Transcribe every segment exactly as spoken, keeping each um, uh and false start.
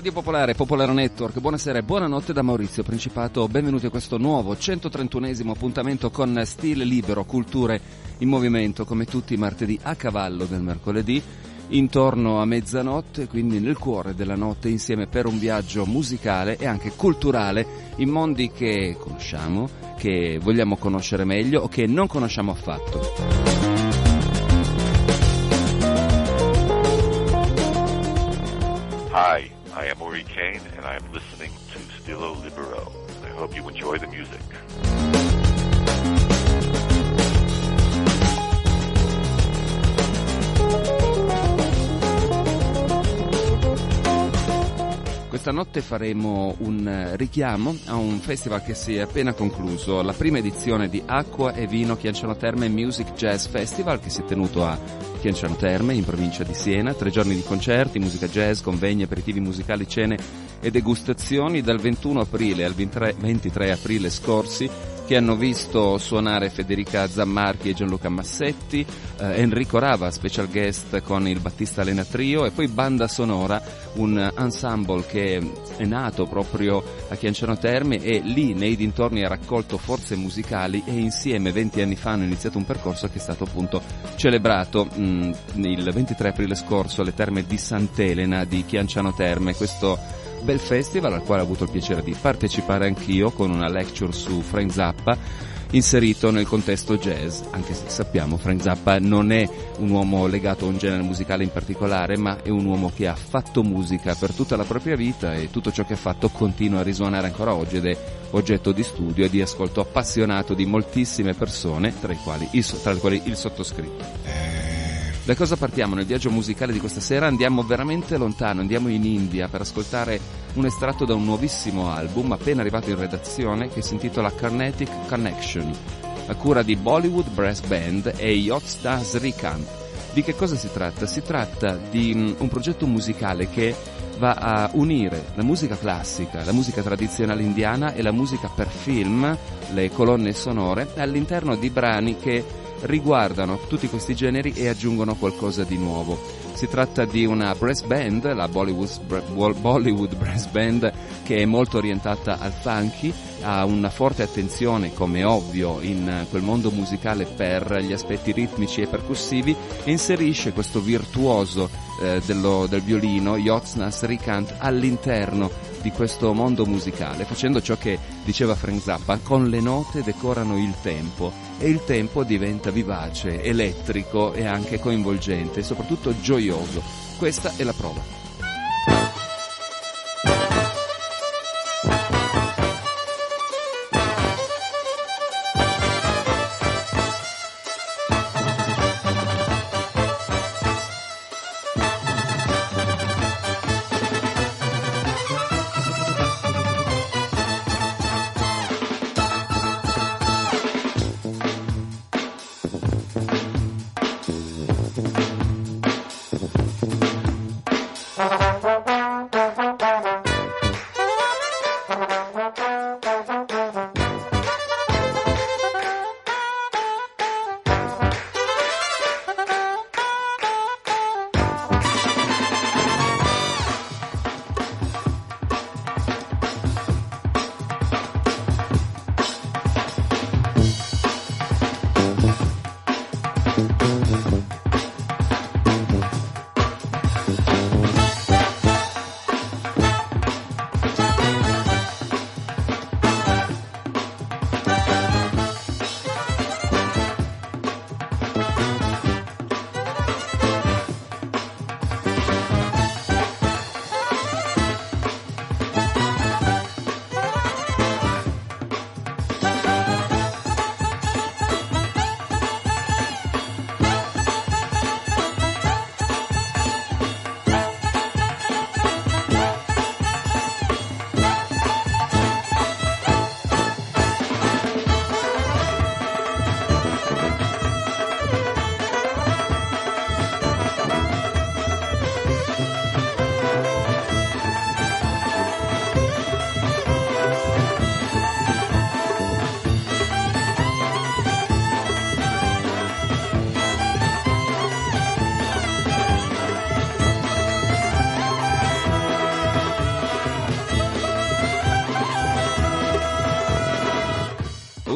Radio Popolare, Popolare Network, buonasera e buonanotte da Maurizio Principato, benvenuti a questo nuovo centotrentunesimo appuntamento con Stile Libero, culture in movimento, come tutti i martedì a cavallo del mercoledì, intorno a mezzanotte, quindi nel cuore della notte, insieme per un viaggio musicale e anche culturale in mondi che conosciamo, che vogliamo conoscere meglio o che non conosciamo affatto. Hi, I am Ori Kane and I am listening to Stilo Libero. I hope you enjoy the music. Questa notte faremo un richiamo a un festival che si è appena concluso, la prima edizione di Acqua e Vino Chianciano Terme Music Jazz Festival, che si è tenuto a Chianciano Terme, in provincia di Siena. Tre giorni di concerti, musica jazz, convegni, aperitivi musicali, cene e degustazioni dal ventuno aprile al ventitré aprile scorsi, che hanno visto suonare Federica Zammarchi e Gianluca Massetti, eh, Enrico Rava, special guest con il Battista Lena Trio, e poi Banda Sonora, un ensemble che è nato proprio a Chianciano Terme e lì nei dintorni ha raccolto forze musicali e insieme venti anni fa hanno iniziato un percorso che è stato appunto celebrato mh, il ventitré aprile scorso alle terme di Sant'Elena di Chianciano Terme. Questo bel festival al quale ho avuto il piacere di partecipare anch'io con una lecture su Frank Zappa inserito nel contesto jazz, anche se sappiamo Frank Zappa non è un uomo legato a un genere musicale in particolare, ma è un uomo che ha fatto musica per tutta la propria vita e tutto ciò che ha fatto continua a risuonare ancora oggi ed è oggetto di studio e di ascolto appassionato di moltissime persone, tra i quali il, tra le quali il sottoscritto. Da cosa partiamo nel viaggio musicale di questa sera? Andiamo veramente lontano, andiamo in India per ascoltare un estratto da un nuovissimo album appena arrivato in redazione che si intitola Carnatic Connection, a cura di Bollywood Brass Band e Yotsnas Rikant. Di che cosa si tratta? Si tratta di un progetto musicale che va a unire la musica classica, la musica tradizionale indiana e la musica per film, le colonne sonore, all'interno di brani che riguardano tutti questi generi e aggiungono qualcosa di nuovo. Si tratta di una brass band, la Bollywood, Bollywood Brass Band, che è molto orientata al funky, ha una forte attenzione, come ovvio, in quel mondo musicale per gli aspetti ritmici e percussivi e inserisce questo virtuoso eh, dello, del violino, Yotsnas Rikant, all'interno di questo mondo musicale, facendo ciò che diceva Frank Zappa: con le note decorano il tempo e il tempo diventa vivace, elettrico e anche coinvolgente e soprattutto gioioso. Questa è la prova.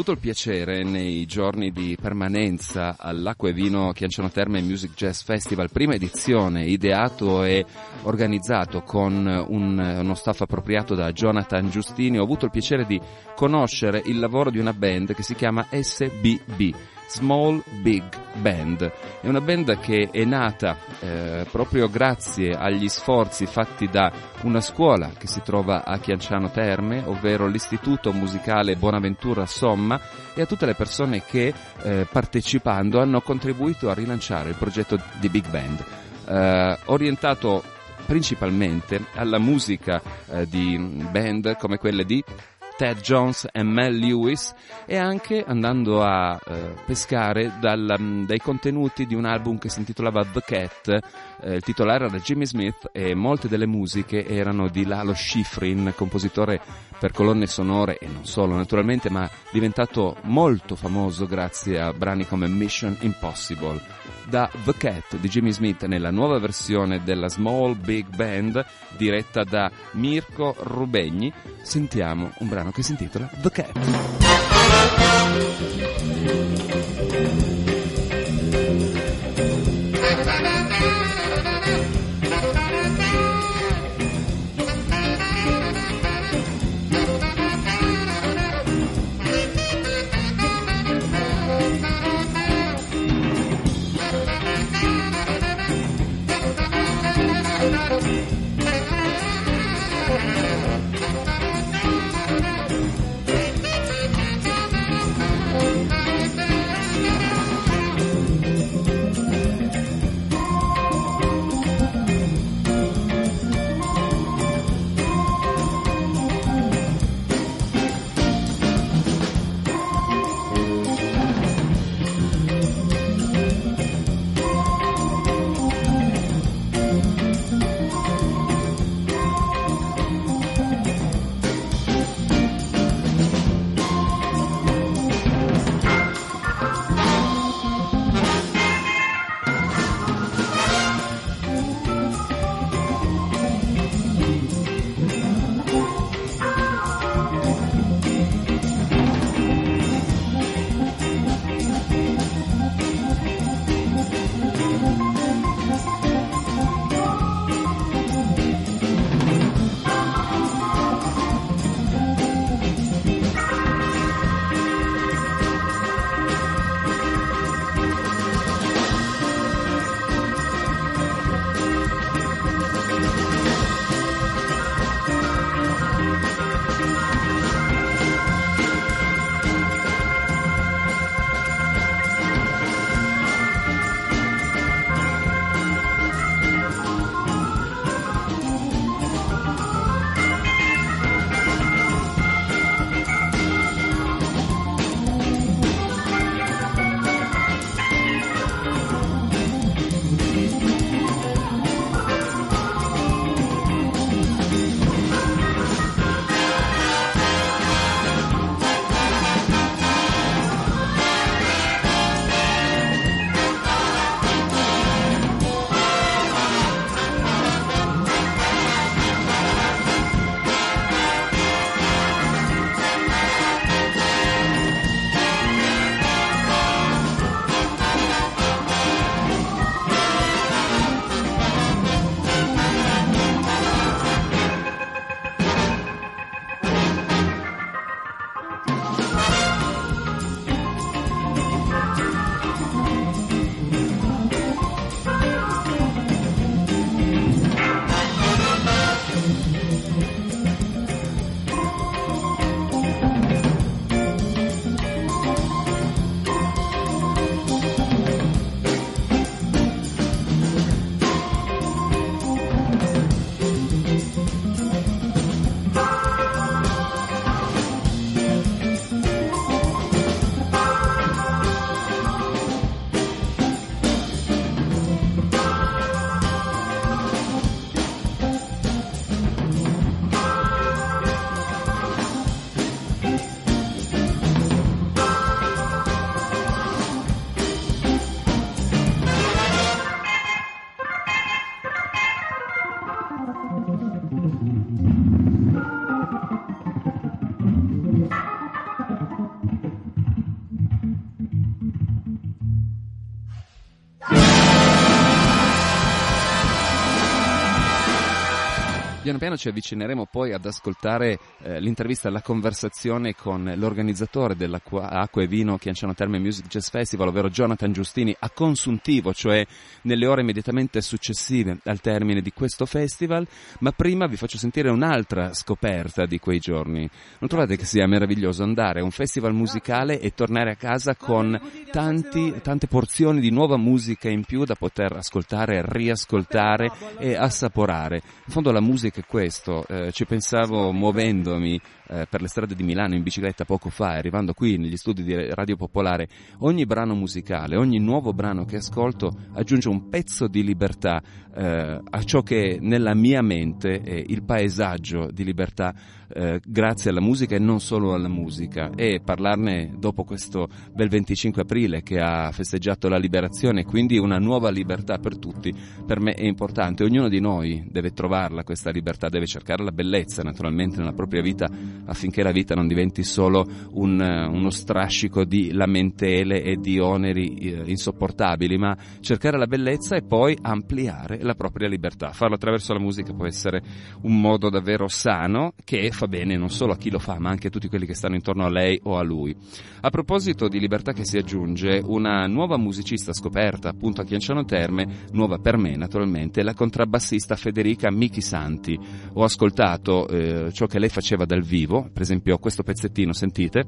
avuto il piacere nei giorni di permanenza all'Acqua e Vino Chianciano Terme Music Jazz Festival, prima edizione, ideato e organizzato con un, uno staff appropriato da Jonathan Giustini, ho avuto il piacere di conoscere il lavoro di una band che si chiama S B B Small Big Band. È una band che è nata eh, proprio grazie agli sforzi fatti da una scuola che si trova a Chianciano Terme, ovvero l'Istituto Musicale Bonaventura Somma, e a tutte le persone che eh, partecipando hanno contribuito a rilanciare il progetto di Big Band, eh, orientato principalmente alla musica eh, di band come quelle di Thad Jones e Mel Lewis, e anche andando a eh, pescare dal, dai contenuti di un album che si intitolava The Cat. Eh, il titolare era Jimmy Smith e molte delle musiche erano di Lalo Schifrin, compositore per colonne sonore e non solo naturalmente, ma diventato molto famoso grazie a brani come Mission Impossible. Da The Cat di Jimmy Smith nella nuova versione della Small Big Band diretta da Mirko Rubegni sentiamo un brano che si intitola The Cat. Piano piano ci avvicineremo poi ad ascoltare eh, l'intervista, la conversazione con l'organizzatore dell'Acqua e Vino Chianciano Terme Music Jazz Festival, ovvero Jonathan Giustini, a consuntivo, cioè nelle ore immediatamente successive al termine di questo festival. Ma prima vi faccio sentire un'altra scoperta di quei giorni. Non trovate che sia meraviglioso andare a un festival musicale e tornare a casa con tanti, tante porzioni di nuova musica in più da poter ascoltare, riascoltare e assaporare? In fondo la musica che questo, eh, ci pensavo muovendomi eh, per le strade di Milano in bicicletta poco fa, arrivando qui negli studi di Radio Popolare. Ogni brano musicale, ogni nuovo brano che ascolto aggiunge un pezzo di libertà eh, a ciò che nella mia mente è il paesaggio di libertà, eh, grazie alla musica e non solo alla musica. E parlarne dopo questo bel venticinque aprile che ha festeggiato la liberazione, quindi una nuova libertà per tutti, per me è importante. Ognuno di noi deve trovarla questa libertà. Libertà, deve cercare la bellezza naturalmente nella propria vita, affinché la vita non diventi solo un, uno strascico di lamentele e di oneri eh, insopportabili, ma cercare la bellezza e poi ampliare la propria libertà. Farlo attraverso la musica può essere un modo davvero sano che fa bene non solo a chi lo fa, ma anche a tutti quelli che stanno intorno a lei o a lui. A proposito di libertà che si aggiunge, una nuova musicista scoperta appunto a Chianciano Terme, nuova per me naturalmente, è la contrabbassista Federica Michisanti. Ho ascoltato eh, ciò che lei faceva dal vivo, per esempio questo pezzettino, sentite.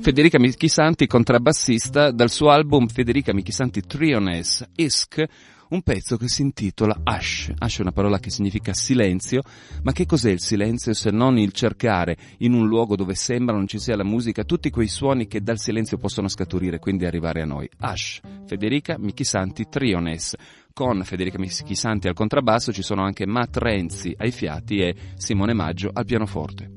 Federica Michisanti, contrabbassista, dal suo album Federica Michisanti Triones Esc, un pezzo che si intitola Ash. Ash è una parola che significa silenzio, ma che cos'è il silenzio se non il cercare in un luogo dove sembra non ci sia la musica tutti quei suoni che dal silenzio possono scaturire, quindi arrivare a noi. Ash, Federica Michisanti Triones. Con Federica Michisanti al contrabbasso ci sono anche Matt Renzi ai fiati e Simone Maggio al pianoforte.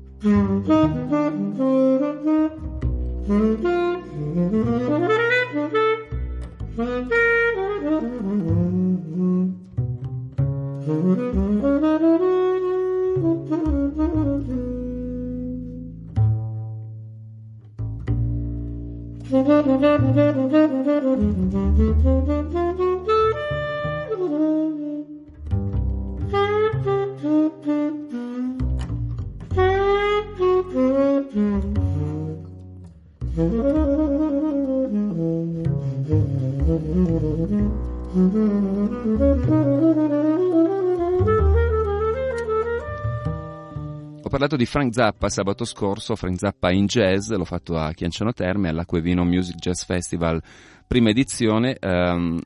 Mm-hmm. Ho parlato di Frank Zappa sabato scorso, Frank Zappa in jazz, l'ho fatto a Chianciano Terme all'Acqua e Vino Music Jazz Festival, prima edizione. Um,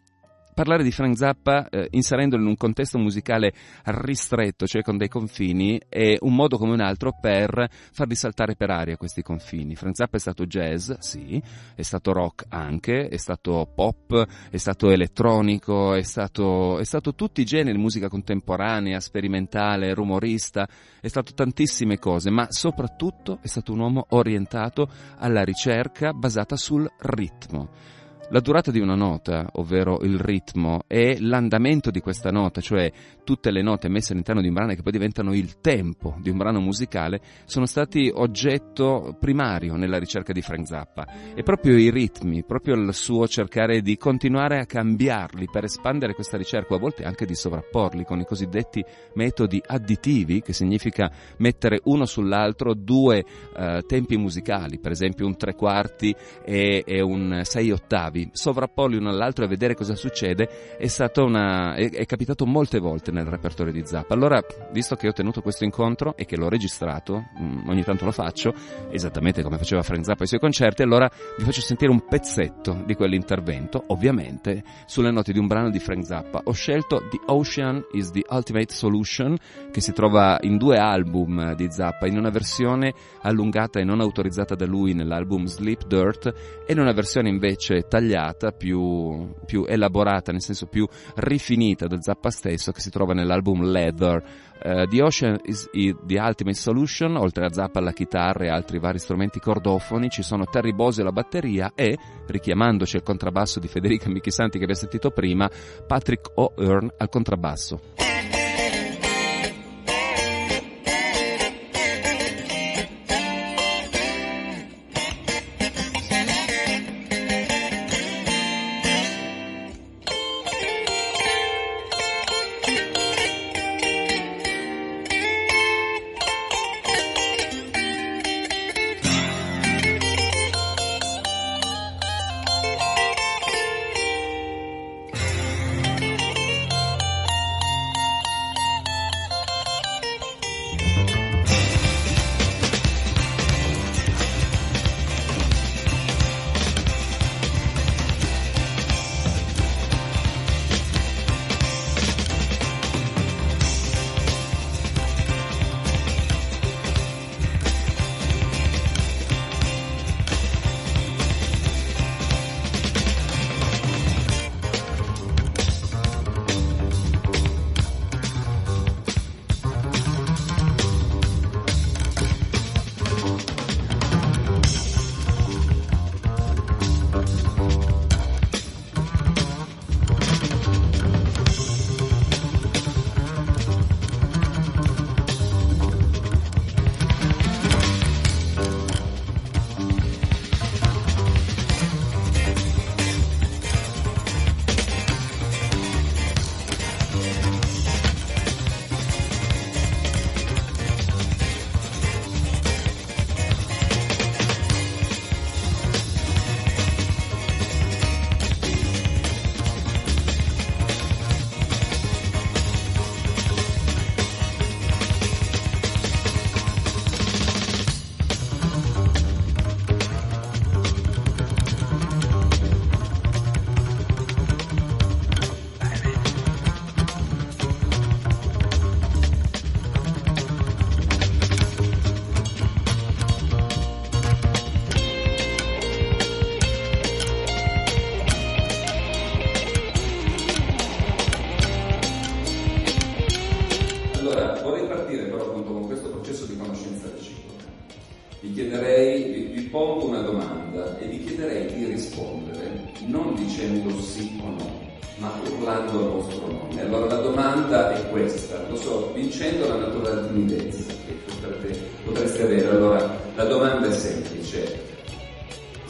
parlare di Frank Zappa eh, inserendolo in un contesto musicale ristretto, cioè con dei confini, è un modo come un altro per farli saltare per aria questi confini. Frank Zappa è stato jazz, sì, è stato rock anche, è stato pop, è stato elettronico, è stato, è stato tutti i generi, musica contemporanea, sperimentale, rumorista, è stato tantissime cose, ma soprattutto è stato un uomo orientato alla ricerca basata sul ritmo. La durata di una nota, ovvero il ritmo, e l'andamento di questa nota, cioè tutte le note messe all'interno di un brano che poi diventano il tempo di un brano musicale, sono stati oggetto primario nella ricerca di Frank Zappa. E proprio i ritmi, proprio il suo cercare di continuare a cambiarli per espandere questa ricerca, a volte anche di sovrapporli con i cosiddetti metodi additivi, che significa mettere uno sull'altro due eh, tempi musicali, per esempio un tre quarti e, e un sei ottavi, sovrapporli uno all'altro e vedere cosa succede, è stata una è, è capitato molte volte nel repertorio di Zappa. Allora, visto che ho tenuto questo incontro e che l'ho registrato, mh, ogni tanto lo faccio, esattamente come faceva Frank Zappa ai suoi concerti, allora vi faccio sentire un pezzetto di quell'intervento, ovviamente sulle note di un brano di Frank Zappa. Ho scelto The Ocean is the Ultimate Solution, che si trova in due album di Zappa, in una versione allungata e non autorizzata da lui nell'album Sleep Dirt e in una versione invece tagliata, più, più elaborata, nel senso più rifinita, del Zappa stesso, che si trova nell'album Leather. Uh, The Ocean is the Ultimate Solution, oltre a Zappa alla chitarra e altri vari strumenti cordofoni ci sono Terry Bozzio alla batteria e, richiamandoci il contrabbasso di Federica Michisanti che abbiamo sentito prima, Patrick O'Hearn al contrabbasso.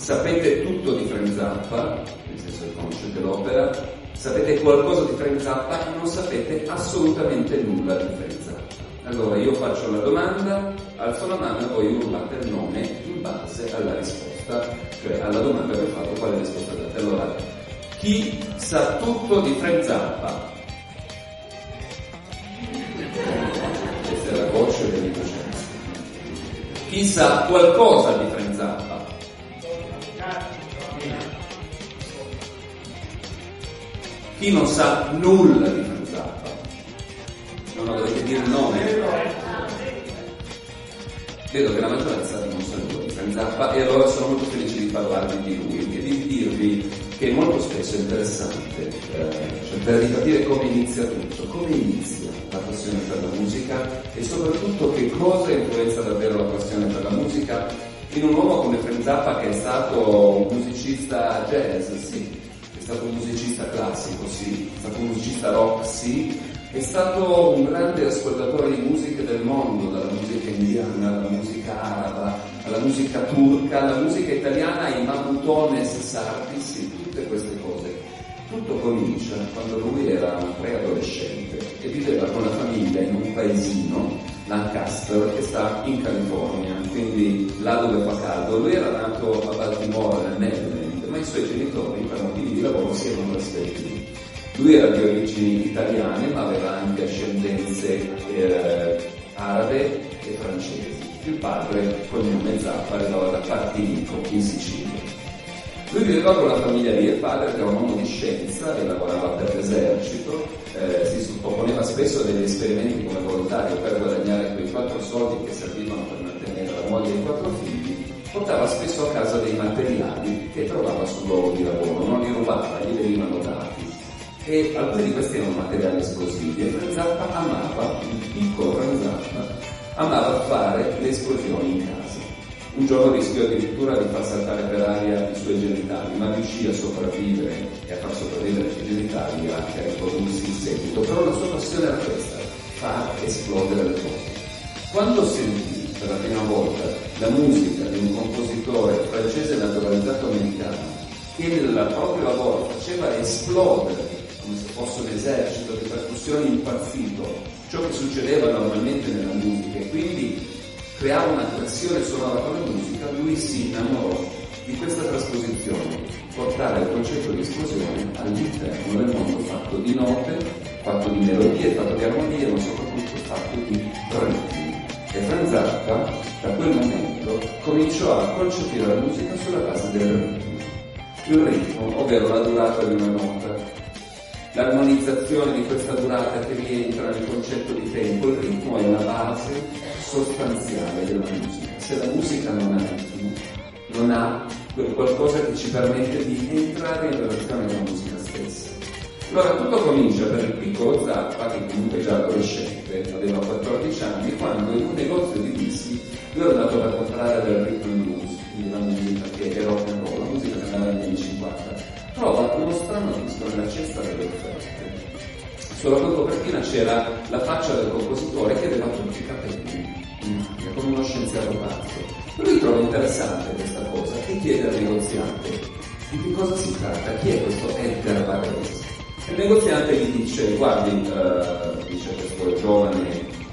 Sapete tutto di Frank Zappa, nel senso che conoscete l'opera, sapete qualcosa di Frank Zappa, non sapete assolutamente nulla di Frank Zappa. Allora io faccio la domanda, alzo la mano e voi urlate il nome in base alla risposta, cioè alla domanda che ho fatto, quale risposta date. Allora, chi sa tutto di Frank Zappa? Questa è la voce dell'innocenza. Chi sa qualcosa di Frank Zappa? Chi non sa nulla di Frank Zappa? Non lo dovete dire il nome. Vedo che la maggioranza non sa nulla di Frank Zappa, e allora sono molto felice di parlarvi di lui e di dirvi che molto spesso è interessante, eh, cioè per ricapire come inizia tutto, come inizia la passione per la musica e soprattutto che cosa influenza davvero la passione per la musica in un uomo come Frank Zappa, che è stato un musicista jazz, sì. È stato un musicista classico, sì, è stato un musicista rock, sì, è stato un grande ascoltatore di musiche del mondo, dalla musica indiana, alla musica araba, alla musica turca, alla musica italiana, ai mabutones sardi, sì, tutte queste cose. Tutto comincia quando lui era un preadolescente e viveva con la famiglia in un paesino, Lancaster, che sta in California, quindi là dove fa caldo. Lui era nato a Baltimore, nel Maryland, ma i suoi genitori per motivi di lavoro si erano trasferiti. Lui era di origini italiane, ma aveva anche ascendenze eh, arabe e francesi. Il padre, con il nome Zappa, arrivava da Partinico, in Sicilia. Lui viveva con la famiglia lì, il padre era un uomo di scienza e lavorava per l'esercito, eh, si sottoponeva spesso a degli esperimenti come volontario per guadagnare quei quattro soldi che servivano per mantenere la moglie e i quattro figli. Portava spesso a casa dei materiali che trovava sul luogo di lavoro, non li rubava, gli venivano dati. E alcuni di questi erano materiali esplosivi, e Frank Zappa amava, il piccolo Frank Zappa, amava fare le esplosioni in casa. Un giorno rischiò addirittura di far saltare per aria i suoi genitali, ma riuscì a sopravvivere e a far sopravvivere i suoi genitali e anche a riprodursi in seguito. Però la sua passione era questa, far esplodere le cose. Quando sentì per la prima volta la musica di un compositore francese naturalizzato americano che nel proprio lavoro faceva esplodere, come se fosse un esercito di percussioni impazzito, ciò che succedeva normalmente nella musica, e quindi creava un'attrazione sonora con la musica, lui si innamorò di questa trasposizione, portare il concetto di esplosione all'interno del mondo fatto di note, fatto di melodie, fatto di armonie, ma soprattutto fatto di ritmi. E Frank Zappa, da quel momento, cominciò a concepire la musica sulla base del ritmo. Il ritmo, ovvero la durata di una nota, l'armonizzazione di questa durata che rientra nel concetto di tempo. Il ritmo è la base sostanziale della musica. Se la musica non ha ritmo, non ha quel qualcosa che ci permette di entrare in relazione con la musica stessa. Allora tutto comincia per il piccolo Zappa, che comunque già adolescente, aveva quattordici anni, quando in un negozio di dischi lui era andato a comprare del rhythm and blues, quindi una musica che era rock and roll, la musica che andava negli anni cinquanta. Trova uno strano disco nella cesta delle offerte. Sulla sua copertina c'era la faccia del compositore che aveva tutti i capelli, come uno scienziato pazzo. Lui trova interessante questa cosa e chiede al negoziante di cosa si tratta, chi è questo Edgar Varèse. Il negoziante gli dice: guardi, eh, dice questo giovane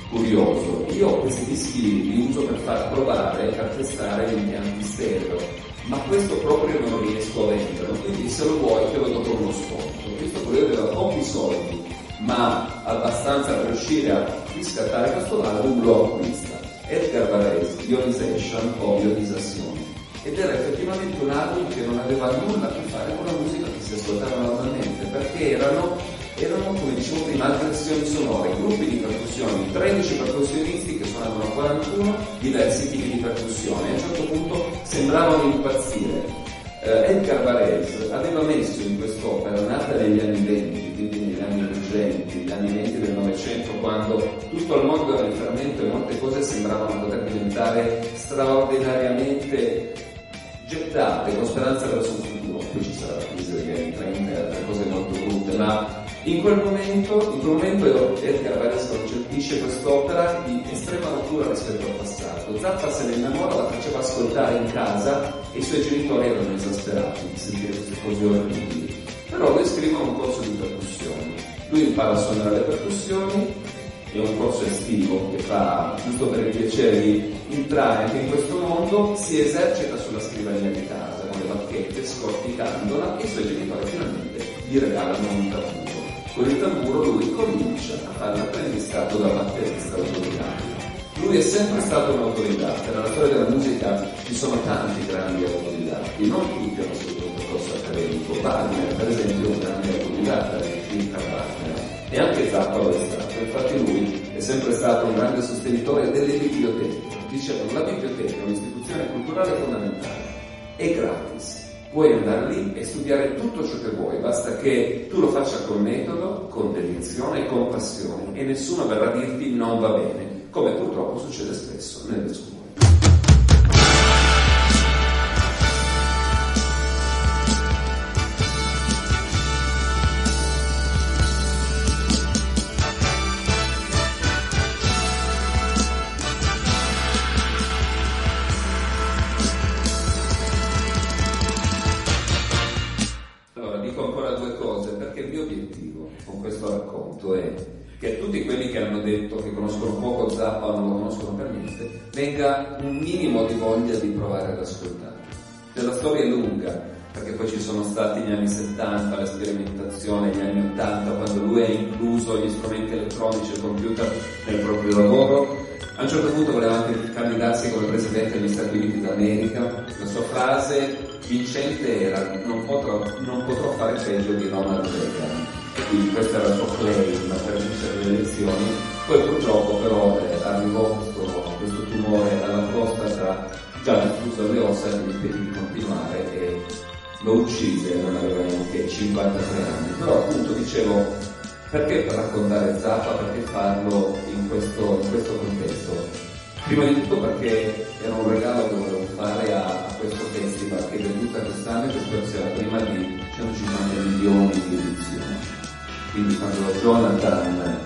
curioso, io ho questi dischi, li uso per far provare, per testare gli impianti stereo, ma questo proprio non riesco a venderlo, quindi se lo vuoi te lo do con uno sconto. Questo curioso aveva pochi soldi, ma abbastanza per riuscire a riscattare questo album, lo acquista. Edgar Varèse, Ionisation o Ionisation. Ed era effettivamente un album che non aveva nulla a che fare con la musica che si ascoltava normalmente, perché erano, erano come dicevo prima, alterazioni sonore, gruppi di percussioni, tredici percussionisti che suonavano quarantuno diversi tipi di percussione. A un certo punto sembravano impazzire. Eh, Edgar Varèse aveva messo in quest'opera, nata negli anni venti, quindi negli anni duecento, negli anni venti del Novecento, quando tutto il mondo era in fermento e molte cose sembravano poter diventare straordinariamente gettate con speranza verso il futuro. Poi ci sarà la crisi degli anni trenta, altre cose molto brutte, ma in quel momento, in quel momento Edgar Varèse concepisce quest'opera di estrema natura cultura rispetto al passato. Zappa se ne innamora, la faceva ascoltare in casa e i suoi genitori erano esasperati di sentire queste cose orribili. Però lui scrive un corso di percussioni, lui impara a suonare le percussioni, è un corso estivo che fa giusto per il piacere di entrare anche in questo mondo, si esercita sulla scrivania di casa con le bacchette, scorticandola, e i suoi genitori finalmente gli regalano un tamburo. Con il tamburo lui comincia a fare l'apprendistato da batterista autodidatta. Lui è sempre stato un autodidatta, nella storia della musica ci sono tanti grandi autodidatti, non tutti hanno seguito un percorso accademico. Wagner, per esempio, è un grande autodidatta, Wagner, e anche Zappa lo è stato. Infatti lui è sempre stato un grande sostenitore delle biblioteche. Diceva, la biblioteca è un'istituzione culturale fondamentale, è gratis. Puoi andare lì e studiare tutto ciò che vuoi, basta che tu lo faccia con metodo, con dedizione e con passione, e nessuno verrà a dirti non va bene, come purtroppo succede spesso nelle scuole. Venga un minimo di voglia di provare ad ascoltare. Cioè, la storia è lunga, perché poi ci sono stati gli anni settanta, la sperimentazione, gli anni ottanta, quando lui ha incluso gli strumenti elettronici e il computer nel proprio lavoro. A un certo punto voleva anche candidarsi come presidente degli Stati Uniti d'America. La sua frase vincente era: non potrò, non potrò fare peggio di Ronald Reagan. E quindi questa era la sua claim per vincere le elezioni. Poi purtroppo però eh, arrivò questo questo tumore alla prostata già diffuso alle ossa che gli impedì di continuare e lo uccise, non aveva neanche cinquantatré anni. Però appunto dicevo, perché raccontare Zappa, perché farlo in questo, in questo contesto? Prima di tutto perché era un regalo che volevo fare a, a questo festival che debutta quest'anno e che spero sia la prima di centocinquanta milioni di edizioni. Quindi quando Jonathan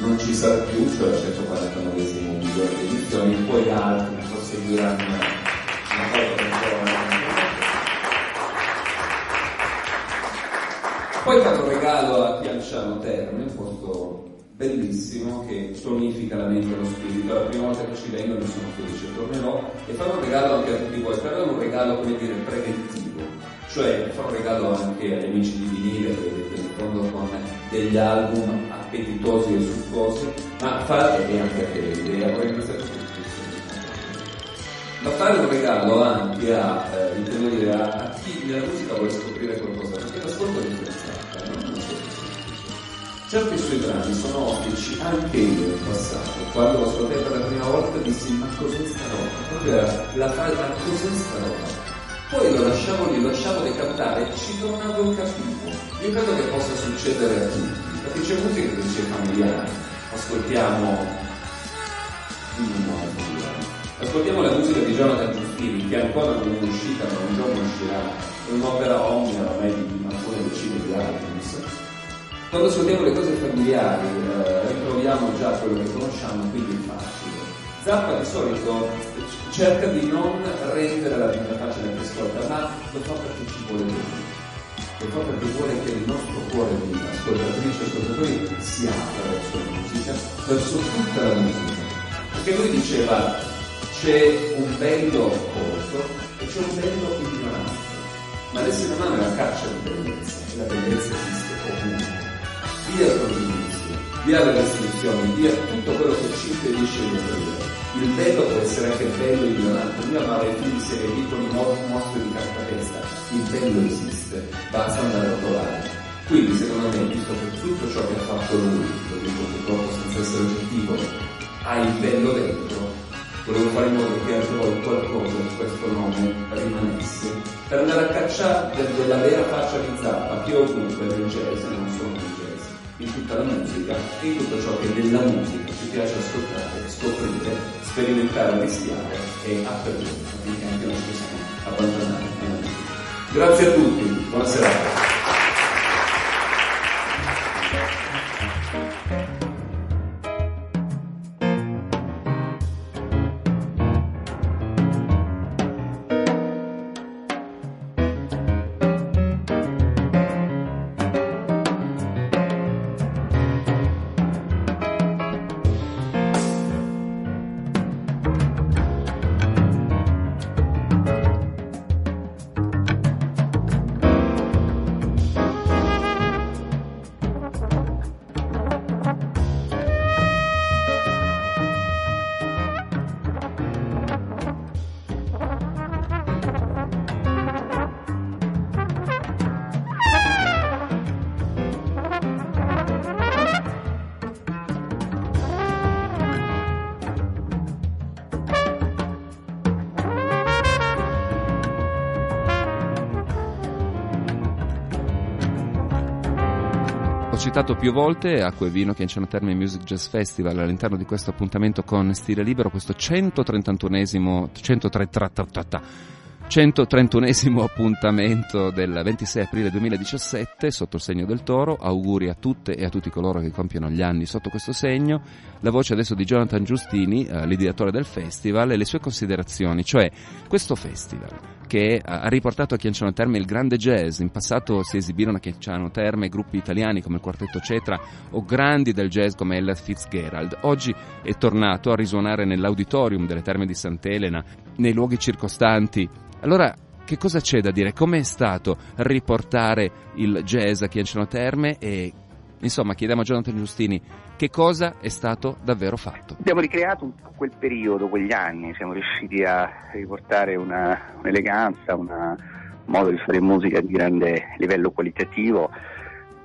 non ci sarà più, cioè centoquarantanovesimo milione di edizioni, poi altri proseguiranno una cosa ancora. Poi faccio un regalo a Chianciano Terme, un posto bellissimo che tonifica la mente e lo spirito. La prima volta che ci vengo ne sono felice, tornerò, e farò un regalo anche a tutti voi, però è un regalo, come dire, preventivo, cioè farò un regalo anche agli amici di vinile che vedete in fondo con degli album appetitosi e succosi, ma fare e anche a te, ma fare un regalo anche a, eh, dire, a, a chi nella musica vuole scoprire qualcosa, perché l'ascolto è interessante, non lo so. Certi suoi brani sono ostici anche io nel passato, quando lo ascoltai per la prima volta dissi: ma cos'è sta roba? Proprio era la frase: ma cos'è sta roba? Poi lo lasciavo lì, lo lasciavo decantare, ci tornavo in cattivo. Io credo che possa succedere a tutti, perché c'è musica che ci è familiare. Ascoltiamo ascoltiamo la musica di Jonathan Giustini, che ancora non è uscita, ma un giorno uscirà, è un'opera omnia ormai di alcune decine di album. Quando ascoltiamo le cose familiari eh, ritroviamo già quello che conosciamo, quindi è facile. Zappa di solito cerca di non rendere la vita facile che ascolta, ma lo fa perché ci vuole bene. E poi perché vuole che il nostro cuore di ascoltatrici e ascoltatori si apra verso la musica, verso tutta la musica. Perché lui diceva: c'è un bello corto e c'è un bello ignorante, ma l'essere umano è la caccia di bellezza, e la bellezza esiste ovunque. Via la condizione, via le restrizioni, via tutto quello che ci impedisce di vedere. Il bello può essere anche bello ignorante, lui amava i figli se ne dicono un mostro di cartapesta. Il bello esiste, basta andare a trovare. Quindi secondo me, visto che tutto ciò che ha fatto lui, lo dico purtroppo senza essere oggettivo, ha il bello dentro, volevo fare in modo che anche voi qualcosa di questo nome rimanesse, per andare a cacciare della vera faccia di Zappa, che ovunque nel jazz, non solo nel jazz, in tutta la musica, in tutto ciò che della musica ci piace ascoltare, scoprire, sperimentare, rischiare e aprirsi, quindi anche non ci possiamo abbandonare. Grazie a tutti, buonasera. citato più volte, Acqua e Vino Chianciano Terme Music Jazz Festival, all'interno di questo appuntamento con Stile Libero, questo centotrentunesimo appuntamento del ventisei aprile duemiladiciassette sotto il segno del Toro. Auguri a tutte e a tutti coloro che compiono gli anni sotto questo segno. La voce adesso di Jonathan Giustini, eh, l'ideatore del festival, e le sue considerazioni, cioè questo festival che ha riportato a Chianciano Terme il grande jazz. In passato si esibirono a Chianciano Terme gruppi italiani come il Quartetto Cetra o grandi del jazz come Ella Fitzgerald. Oggi è tornato a risuonare nell'auditorium delle Terme di Sant'Elena, nei luoghi circostanti. Allora, che cosa c'è da dire? Com'è stato riportare il jazz a Chianciano Terme? E insomma, chiediamo a Jonathan Giustini che cosa è stato davvero fatto. Abbiamo ricreato un po' quel periodo, quegli anni, siamo riusciti a riportare una, un'eleganza, una, un modo di fare musica di grande livello qualitativo,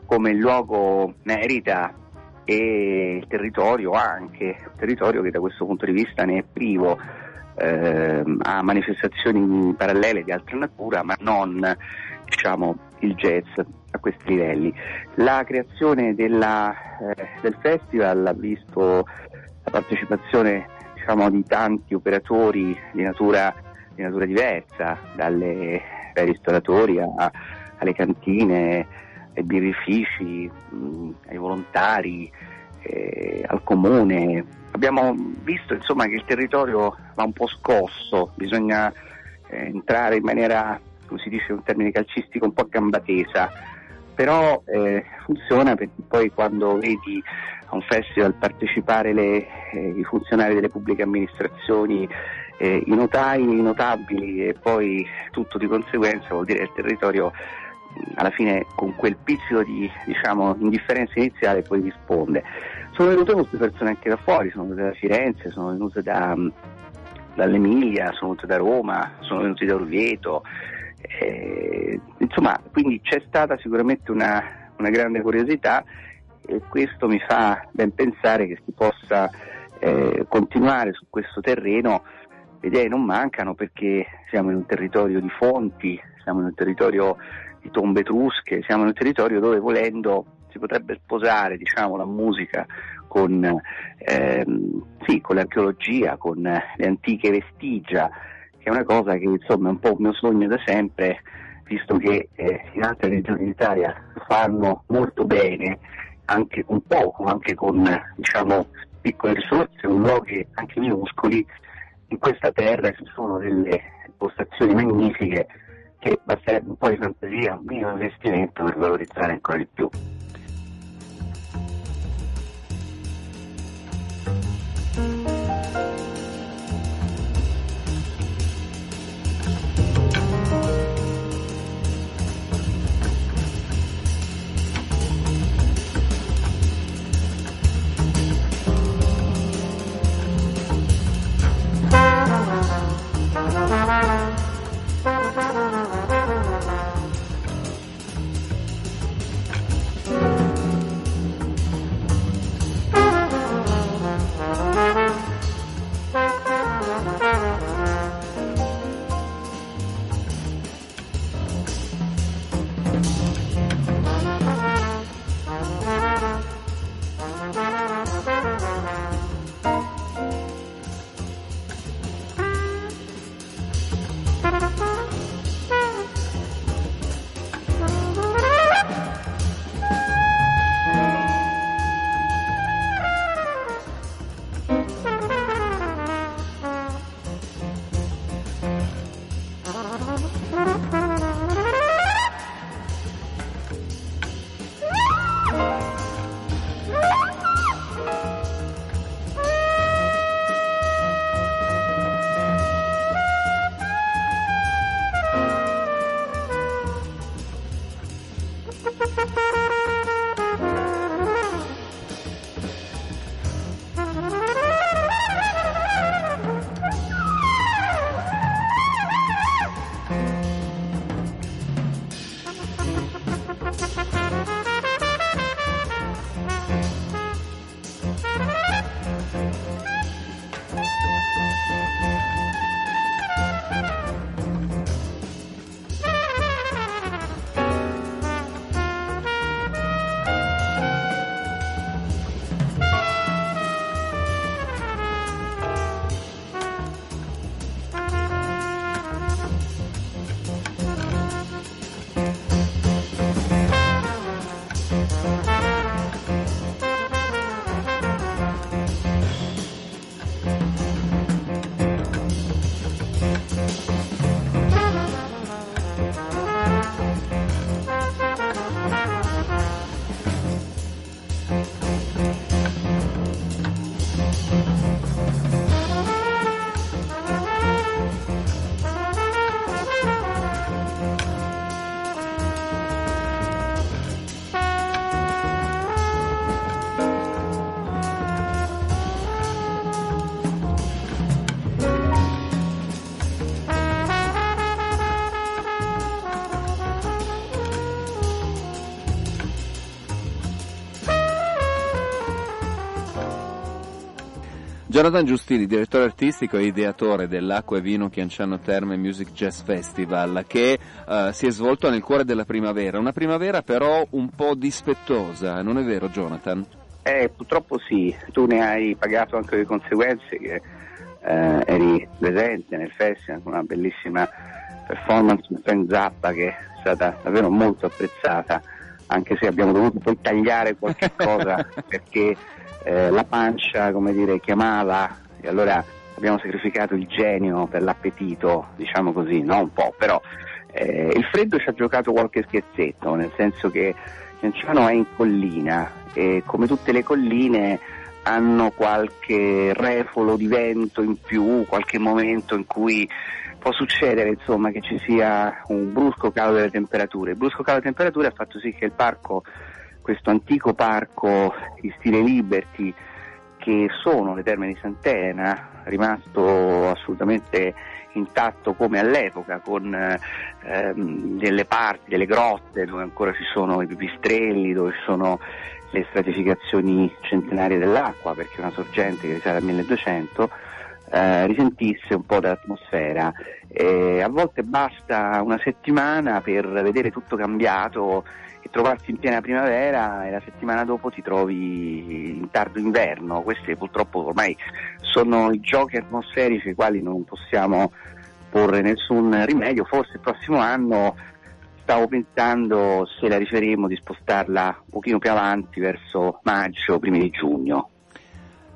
come il luogo merita e il territorio anche, un territorio che da questo punto di vista ne è privo. Ehm, a manifestazioni parallele di altra natura, ma non, diciamo, il jazz a questi livelli. La creazione della, eh, del festival ha visto la partecipazione, diciamo, di tanti operatori di natura, di natura diversa, dalle, dai ristoratori a, alle cantine, ai birrifici, mh, ai volontari, eh, al comune. Abbiamo visto, insomma, che il territorio va un po' scosso, bisogna eh, entrare in maniera, come si dice in un termine calcistico, un po' a gamba tesa, però eh, funziona, perché poi quando vedi a un festival partecipare le, eh, i funzionari delle pubbliche amministrazioni, eh, i notai, i notabili e poi tutto di conseguenza, vuol dire che il territorio alla fine, con quel pizzico di, diciamo, indifferenza iniziale, poi risponde. Sono venute molte persone anche da fuori, sono venute da Firenze, sono venute da, dall'Emilia, sono venute da Roma, sono venute da Orvieto, eh, insomma, quindi c'è stata sicuramente una, una grande curiosità, e questo mi fa ben pensare che si possa eh, continuare su questo terreno. Le idee non mancano, perché siamo in un territorio di fonti, siamo in un territorio di tombe etrusche, siamo in un territorio dove, volendo, si potrebbe sposare, diciamo, la musica con, ehm, sì, con l'archeologia, con le antiche vestigia, che è una cosa che, insomma, è un po' il mio sogno da sempre, visto che eh, in altre regioni d'Italia fanno molto bene, anche con poco, anche con, diciamo, piccole risorse, con luoghi anche minuscoli. In questa terra ci sono delle postazioni magnifiche, che basterebbe un po' di fantasia, un minimo investimento per valorizzare ancora di più. Jonathan Giustini, direttore artistico e ideatore dell'Acqua e Vino Chianciano Terme Music Jazz Festival, che eh, si è svolto nel cuore della primavera, una primavera però un po' dispettosa, non è vero Jonathan? Eh, purtroppo sì, tu ne hai pagato anche le conseguenze, che eh, eri presente nel festival con una bellissima performance di Frank Zappa che è stata davvero molto apprezzata, anche se abbiamo dovuto poi tagliare qualche cosa perché eh, la pancia, come dire, chiamava, e allora abbiamo sacrificato il genio per l'appetito, diciamo così, no? Un po', però eh, il freddo ci ha giocato qualche scherzetto, nel senso che Chianciano è in collina e come tutte le colline hanno qualche refolo di vento in più, qualche momento in cui può succedere insomma che ci sia un brusco calo delle temperature. Il brusco calo delle temperature ha fatto sì che il parco, questo antico parco in stile Liberty, che sono le terme di Sant'Ena, rimasto assolutamente intatto come all'epoca, con ehm, delle parti, delle grotte dove ancora ci sono i pipistrelli, dove ci sono le stratificazioni centenarie dell'acqua, perché una sorgente che risale al milleduecento, Eh, risentisse un po' dell'atmosfera. Eh, a volte basta una settimana per vedere tutto cambiato e trovarsi in piena primavera e la settimana dopo ti trovi in tardo inverno. Questi purtroppo ormai sono i giochi atmosferici ai quali non possiamo porre nessun rimedio. Forse il prossimo anno stavo pensando se la riferiremo di spostarla un pochino più avanti verso maggio, primi di giugno.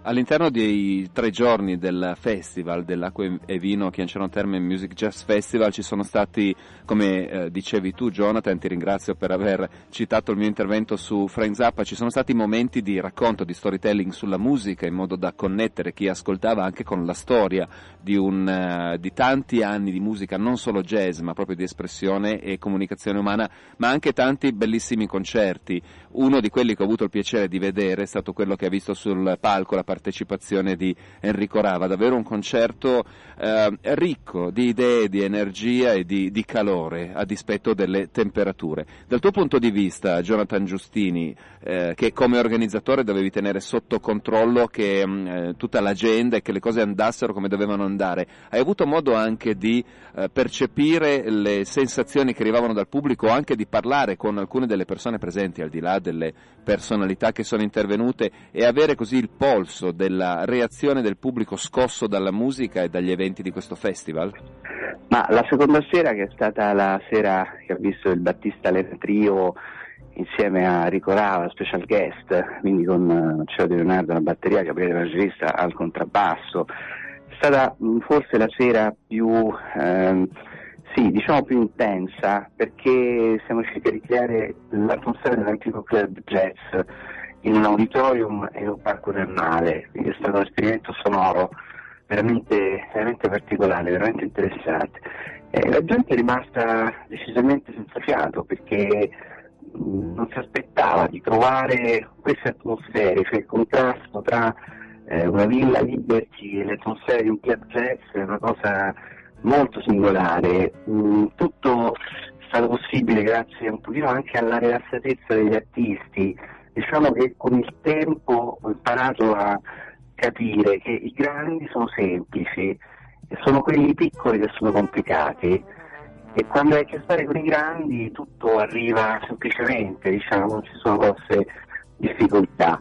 All'interno dei tre giorni del festival dell'Acqua e Vino Chianciano Terme Music Jazz Festival ci sono stati, come eh, dicevi tu Jonathan, ti ringrazio per aver citato il mio intervento su Frank Zappa, ci sono stati momenti di racconto, di storytelling sulla musica, in modo da connettere chi ascoltava anche con la storia di, un, eh, di tanti anni di musica, non solo jazz ma proprio di espressione e comunicazione umana, ma anche tanti bellissimi concerti. Uno di quelli che ho avuto il piacere di vedere è stato quello che ha visto sul palco la partecipazione di Enrico Rava, davvero un concerto eh, ricco di idee, di energia e di, di calore a dispetto delle temperature. Dal tuo punto di vista, Jonathan Giustini, eh, che come organizzatore dovevi tenere sotto controllo che mh, tutta l'agenda e che le cose andassero come dovevano andare, hai avuto modo anche di eh, percepire le sensazioni che arrivavano dal pubblico, anche di parlare con alcune delle persone presenti, al di là delle personalità che sono intervenute, e avere così il polso della reazione del pubblico scosso dalla musica e dagli eventi di questo festival? Ma la seconda sera, che è stata la sera che ha visto il Battista Lena Trio insieme a Enrico Rava, special guest, quindi con Ceo Di Leonardo alla batteria, Gabriele Evangelista al contrabbasso, è stata forse la sera più ehm, sì, diciamo più intensa, perché siamo riusciti a ricreare l'atmosfera dell'antico club jazz in un auditorium e in un parco termale, quindi è stato un esperimento sonoro veramente, veramente particolare, veramente interessante. Eh, la gente è rimasta decisamente senza fiato, perché mh, non si aspettava di trovare queste atmosfere, cioè il contrasto tra eh, una villa Liberty e le atmosfere di un club jazz è una cosa molto singolare. Mh, tutto è stato possibile grazie un pochino anche alla rilassatezza degli artisti. Diciamo che con il tempo ho imparato a capire che i grandi sono semplici e sono quelli piccoli che sono complicati, e quando hai a che fare con i grandi tutto arriva semplicemente, diciamo, non ci sono grosse difficoltà.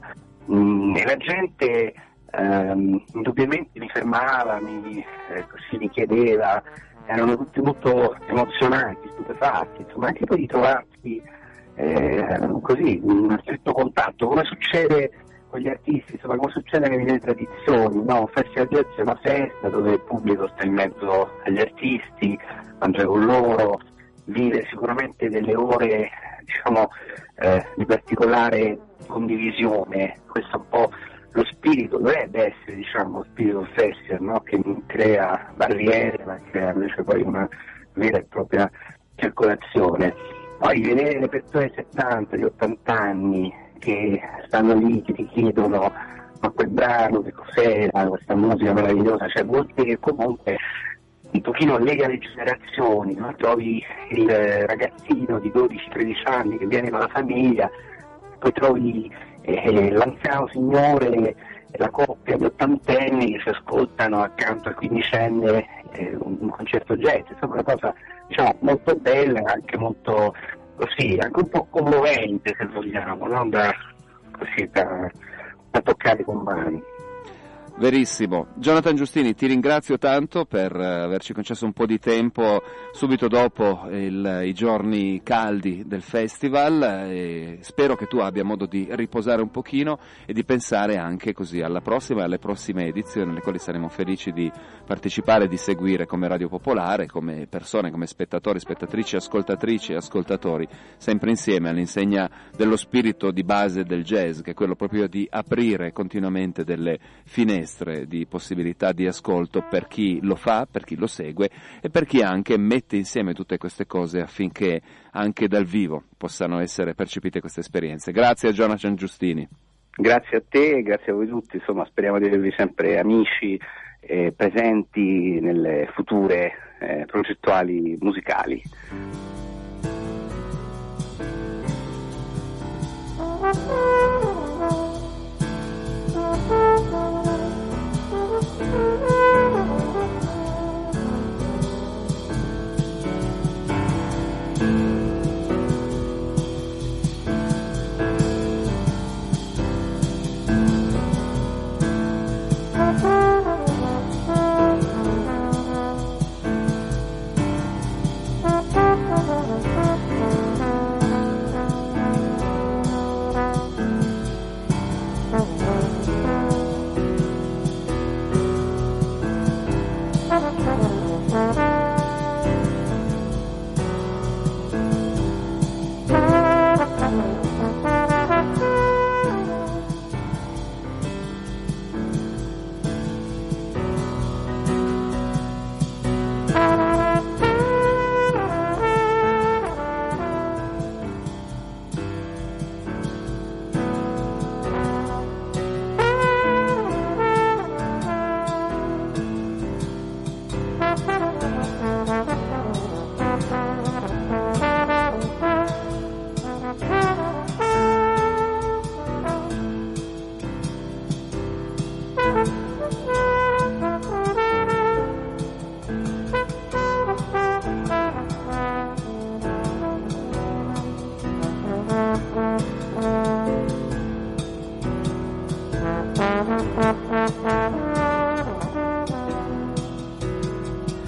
Mm, e la gente ehm, indubbiamente mi fermava, mi, eh, così mi chiedeva, erano tutti molto emozionati, stupefatti, insomma, anche poi di trovarsi Eh, così, un stretto contatto, come succede con gli artisti, insomma, come succede nelle tradizioni, no? Festival Jazz è una festa dove il pubblico sta in mezzo agli artisti, mangia con loro, vive sicuramente delle ore, diciamo, eh, di particolare condivisione. Questo è un po' lo spirito, dovrebbe essere, diciamo, lo spirito del festival, no? Che non crea barriere, ma crea invece poi una vera e propria circolazione. Poi vedere le persone di settanta, di ottanta anni che stanno lì, che ti chiedono ma quel brano che cos'era, questa musica meravigliosa, cioè vuol dire che comunque un pochino lega le generazioni, no? Trovi il ragazzino di dodici tredici anni che viene con la famiglia, poi trovi eh, l'anziano signore la coppia di ottantenni che si ascoltano accanto al quindicenne eh, un concerto jazz, insomma una cosa diciamo molto bella, anche molto così, anche un po' commovente se vogliamo, non da così da, da toccare con mani. Verissimo. Jonathan Giustini, ti ringrazio tanto per averci concesso un po' di tempo subito dopo il, i giorni caldi del festival, e spero che tu abbia modo di riposare un pochino e di pensare anche così alla prossima e alle prossime edizioni, alle quali saremo felici di partecipare e di seguire come Radio Popolare, come persone, come spettatori, spettatrici, ascoltatrici e ascoltatori, sempre insieme all'insegna dello spirito di base del jazz, che è quello proprio di aprire continuamente delle finestre di possibilità di ascolto per chi lo fa, per chi lo segue e per chi anche mette insieme tutte queste cose affinché anche dal vivo possano essere percepite queste esperienze. Grazie a Jonathan Giustini. Grazie a te e grazie a voi tutti, insomma speriamo di avervi sempre amici eh, presenti nelle future eh, progettuali musicali.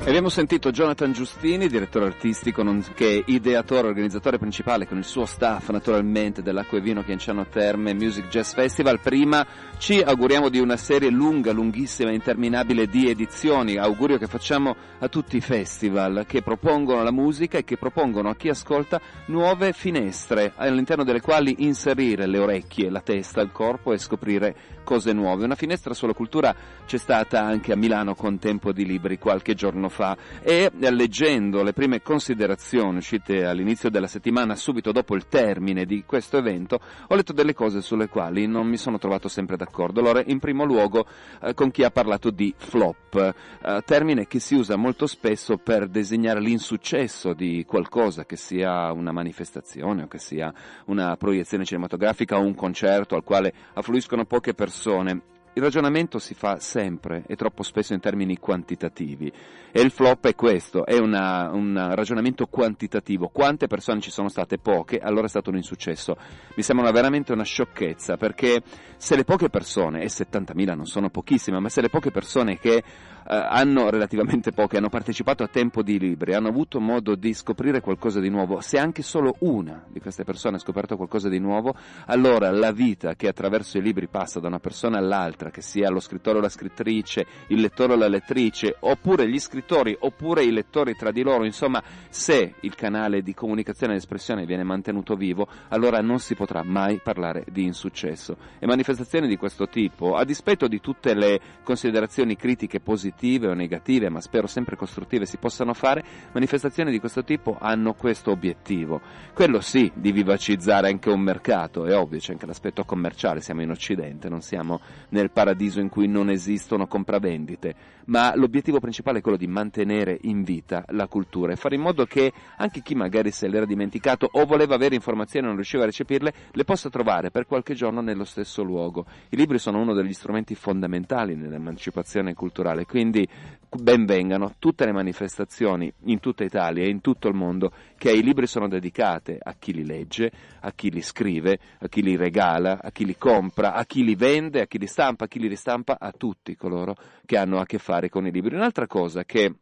Abbiamo sentito Jonathan Giustini, direttore artistico nonché ideatore, organizzatore principale con il suo staff naturalmente dell'Acqua e Vino Chianciano Terme Music Jazz Festival. Prima ci auguriamo di una serie lunga, lunghissima, interminabile di edizioni, augurio che facciamo a tutti i festival che propongono la musica e che propongono a chi ascolta nuove finestre all'interno delle quali inserire le orecchie, la testa, il corpo e scoprire cose nuove. Una finestra sulla cultura c'è stata anche a Milano con Tempo di Libri qualche giorno fa, e leggendo le prime considerazioni uscite all'inizio della settimana subito dopo il termine di questo evento ho letto delle cose sulle quali non mi sono trovato sempre d'accordo. Allora, in primo luogo eh, con chi ha parlato di flop, eh, termine che si usa molto spesso per designare l'insuccesso di qualcosa, che sia una manifestazione o che sia una proiezione cinematografica o un concerto al quale affluiscono poche persone. Il ragionamento si fa sempre e troppo spesso in termini quantitativi e il flop è questo, è una, un ragionamento quantitativo. Quante persone ci sono state? Poche, allora è stato un insuccesso. Mi sembra veramente una sciocchezza, perché se le poche persone, e settantamila non sono pochissime, ma se le poche persone che Uh, hanno relativamente poche, hanno partecipato a Tempo di Libri, hanno avuto modo di scoprire qualcosa di nuovo, se anche solo una di queste persone ha scoperto qualcosa di nuovo, allora la vita che attraverso i libri passa da una persona all'altra, che sia lo scrittore o la scrittrice, il lettore o la lettrice, oppure gli scrittori, oppure i lettori tra di loro, insomma, se il canale di comunicazione e espressione viene mantenuto vivo, allora non si potrà mai parlare di insuccesso. E manifestazioni di questo tipo, a dispetto di tutte le considerazioni critiche positive positive o negative, ma spero sempre costruttive, si possano fare, manifestazioni di questo tipo hanno questo obiettivo, quello sì di vivacizzare anche un mercato. È ovvio, c'è anche l'aspetto commerciale, siamo in Occidente, non siamo nel paradiso in cui non esistono compravendite, ma l'obiettivo principale è quello di mantenere in vita la cultura e fare in modo che anche chi magari se l'era dimenticato o voleva avere informazioni e non riusciva a recepirle, le possa trovare per qualche giorno nello stesso luogo. I libri sono uno degli strumenti fondamentali nell'emancipazione culturale, quindi ben vengano tutte le manifestazioni in tutta Italia e in tutto il mondo che ai libri sono dedicate, a chi li legge, a chi li scrive, a chi li regala, a chi li compra, a chi li vende, a chi li stampa, a chi li ristampa, a tutti coloro che hanno a che fare con i libri. Un'altra cosa che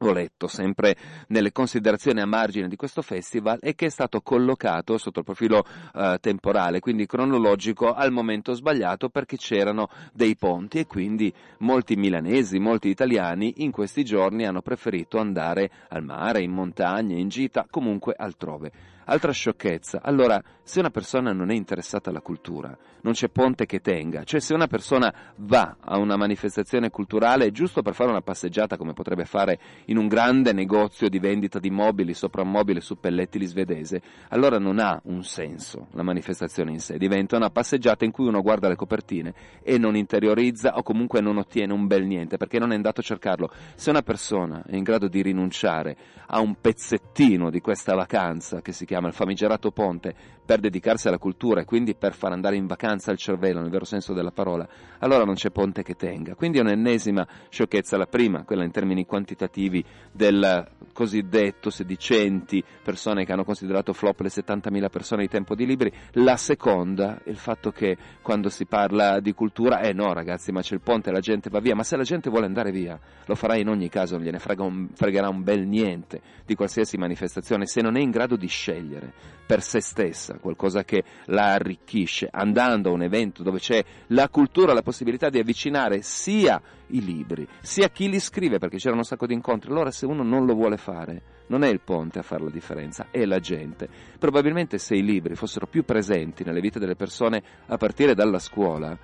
ho letto sempre nelle considerazioni a margine di questo festival è che è stato collocato sotto il profilo eh, temporale, quindi cronologico, al momento sbagliato, perché c'erano dei ponti e quindi molti milanesi, molti italiani in questi giorni hanno preferito andare al mare, in montagna, in gita, comunque altrove. Altra sciocchezza, allora, se una persona non è interessata alla cultura, non c'è ponte che tenga, cioè se una persona va a una manifestazione culturale giusto per fare una passeggiata, come potrebbe fare in un grande negozio di vendita di mobili, soprammobile su pellettili svedese, allora non ha un senso la manifestazione in sé, diventa una passeggiata in cui uno guarda le copertine e non interiorizza o comunque non ottiene un bel niente, perché non è andato a cercarlo. Se una persona è in grado di rinunciare a un pezzettino di questa vacanza che si chiama il famigerato ponte per dedicarsi alla cultura e quindi per far andare in vacanza il cervello nel vero senso della parola, allora non c'è ponte che tenga. Quindi è un'ennesima sciocchezza, la prima, quella in termini quantitativi del cosiddetto sedicenti, persone che hanno considerato flop le settantamila persone di Tempo di Libri. La seconda, il fatto che quando si parla di cultura, eh no ragazzi, ma c'è il ponte, la gente va via. Ma se la gente vuole andare via, lo farà in ogni caso, non gliene frega un, fregherà un bel niente di qualsiasi manifestazione se non è in grado di scegliere per se stessa qualcosa che la arricchisce, andando a un evento dove c'è la cultura, la possibilità di avvicinare sia i libri sia chi li scrive, perché c'erano un sacco di incontri. Allora se uno non lo vuole fare, non è il ponte a fare la differenza, è la gente. Probabilmente se i libri fossero più presenti nelle vite delle persone a partire dalla scuola,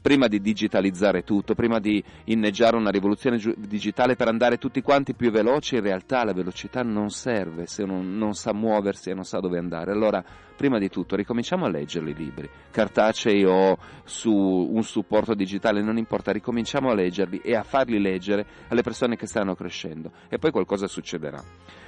prima di digitalizzare tutto, prima di inneggiare una rivoluzione digitale per andare tutti quanti più veloci, in realtà la velocità non serve se uno non sa muoversi e non sa dove andare. Allora, prima di tutto, ricominciamo a leggere i libri, cartacei o su un supporto digitale, non importa, ricominciamo a leggerli e a farli leggere alle persone che stanno crescendo, e poi qualcosa succederà.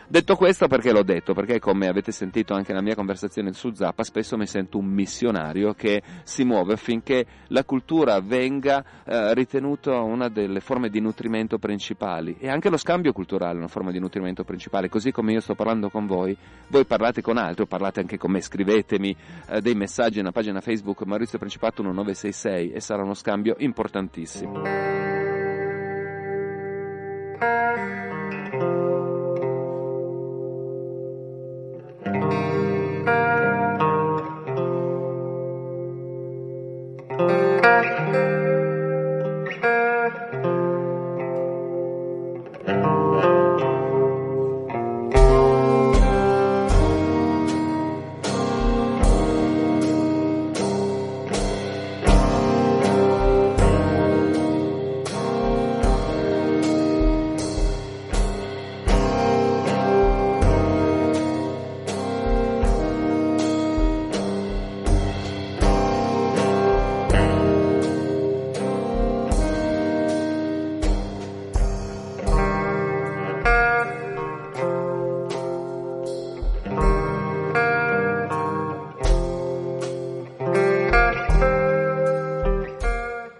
Detto questo, perché l'ho detto? Perché, come avete sentito anche nella mia conversazione su Zappa, spesso mi sento un missionario che si muove affinché la cultura venga eh, ritenuta una delle forme di nutrimento principali, e anche lo scambio culturale è una forma di nutrimento principale. Così come io sto parlando con voi, voi parlate con altri, parlate anche con me, scrivetemi eh, dei messaggi nella pagina Facebook Maurizio Principato uno nove sei sei e sarà uno scambio importantissimo.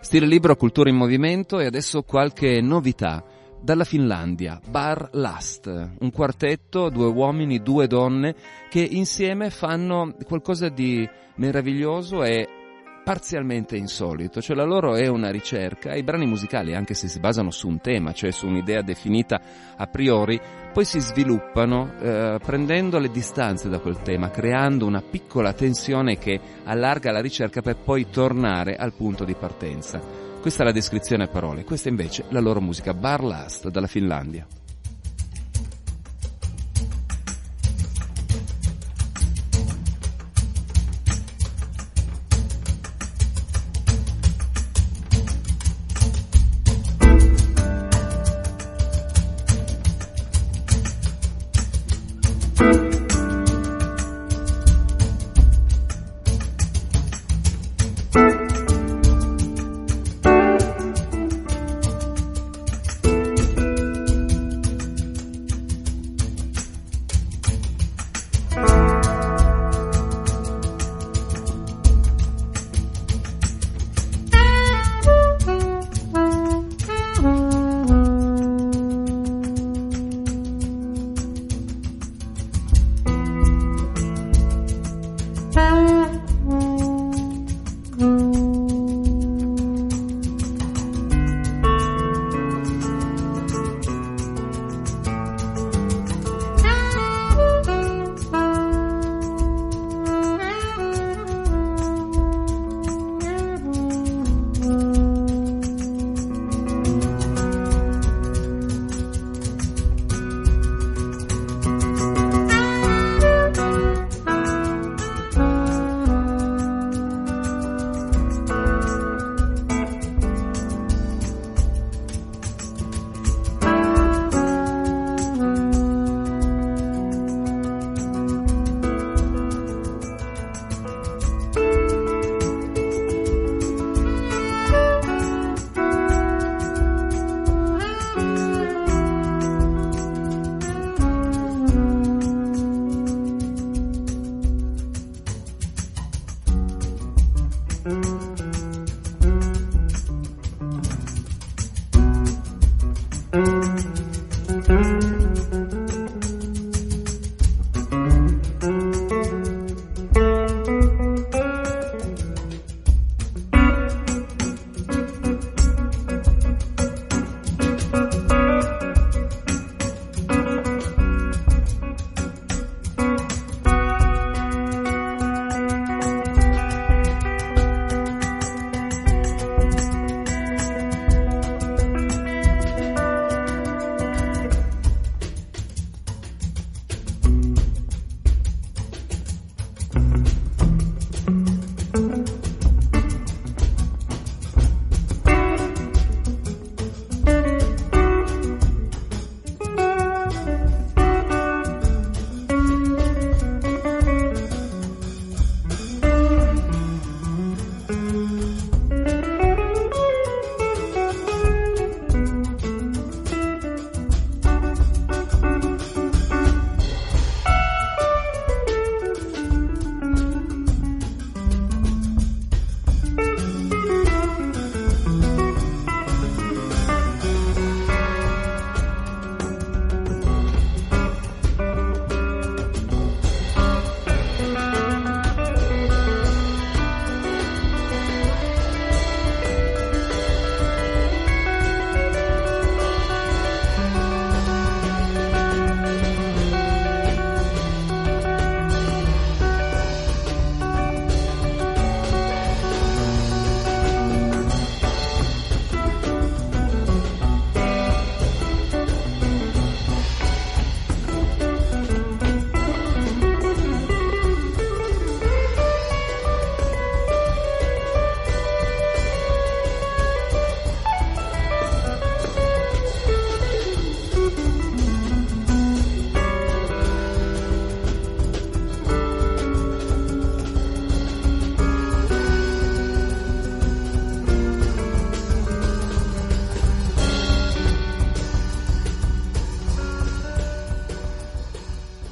Stile libero, cultura in movimento, e adesso qualche novità dalla Finlandia, Bar Last, un quartetto, due uomini, due donne, che insieme fanno qualcosa di meraviglioso e parzialmente insolito, cioè la loro è una ricerca. I brani musicali, anche se si basano su un tema, cioè su un'idea definita a priori, poi si sviluppano eh, prendendo le distanze da quel tema, creando una piccola tensione che allarga la ricerca per poi tornare al punto di partenza. Questa è la descrizione a parole, questa invece la loro musica, Bar Last, dalla Finlandia.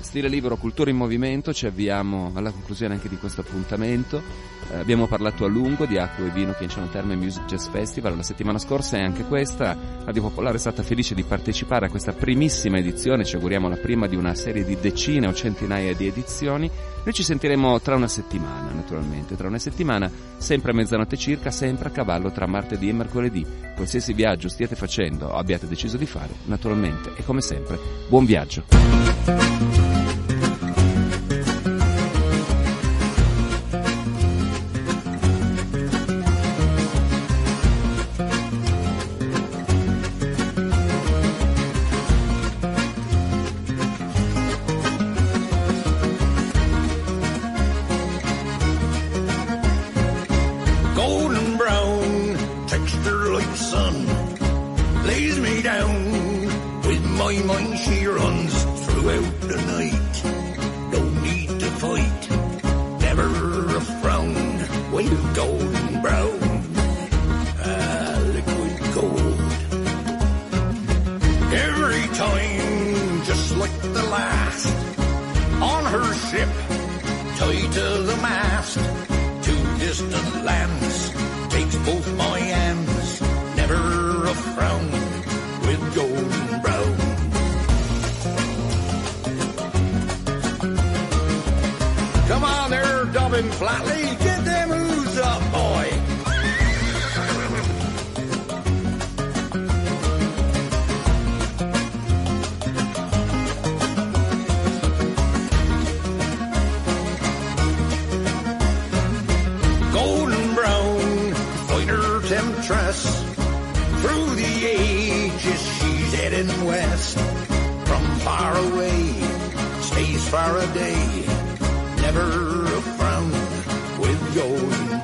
Stile libero, cultura in movimento, ci avviamo alla conclusione anche di questo appuntamento. Eh, abbiamo parlato a lungo di Acqua e Vino Chianciano Terme Music Jazz Festival la settimana scorsa, e anche questa Radio Popolare è stata felice di partecipare a questa primissima edizione, ci auguriamo la prima di una serie di decine o centinaia di edizioni. Noi ci sentiremo tra una settimana, naturalmente, tra una settimana, sempre a mezzanotte circa, sempre a cavallo tra martedì e mercoledì. Qualsiasi viaggio stiate facendo o abbiate deciso di fare, naturalmente, e come sempre, buon viaggio. Faraday, never a frown with gold.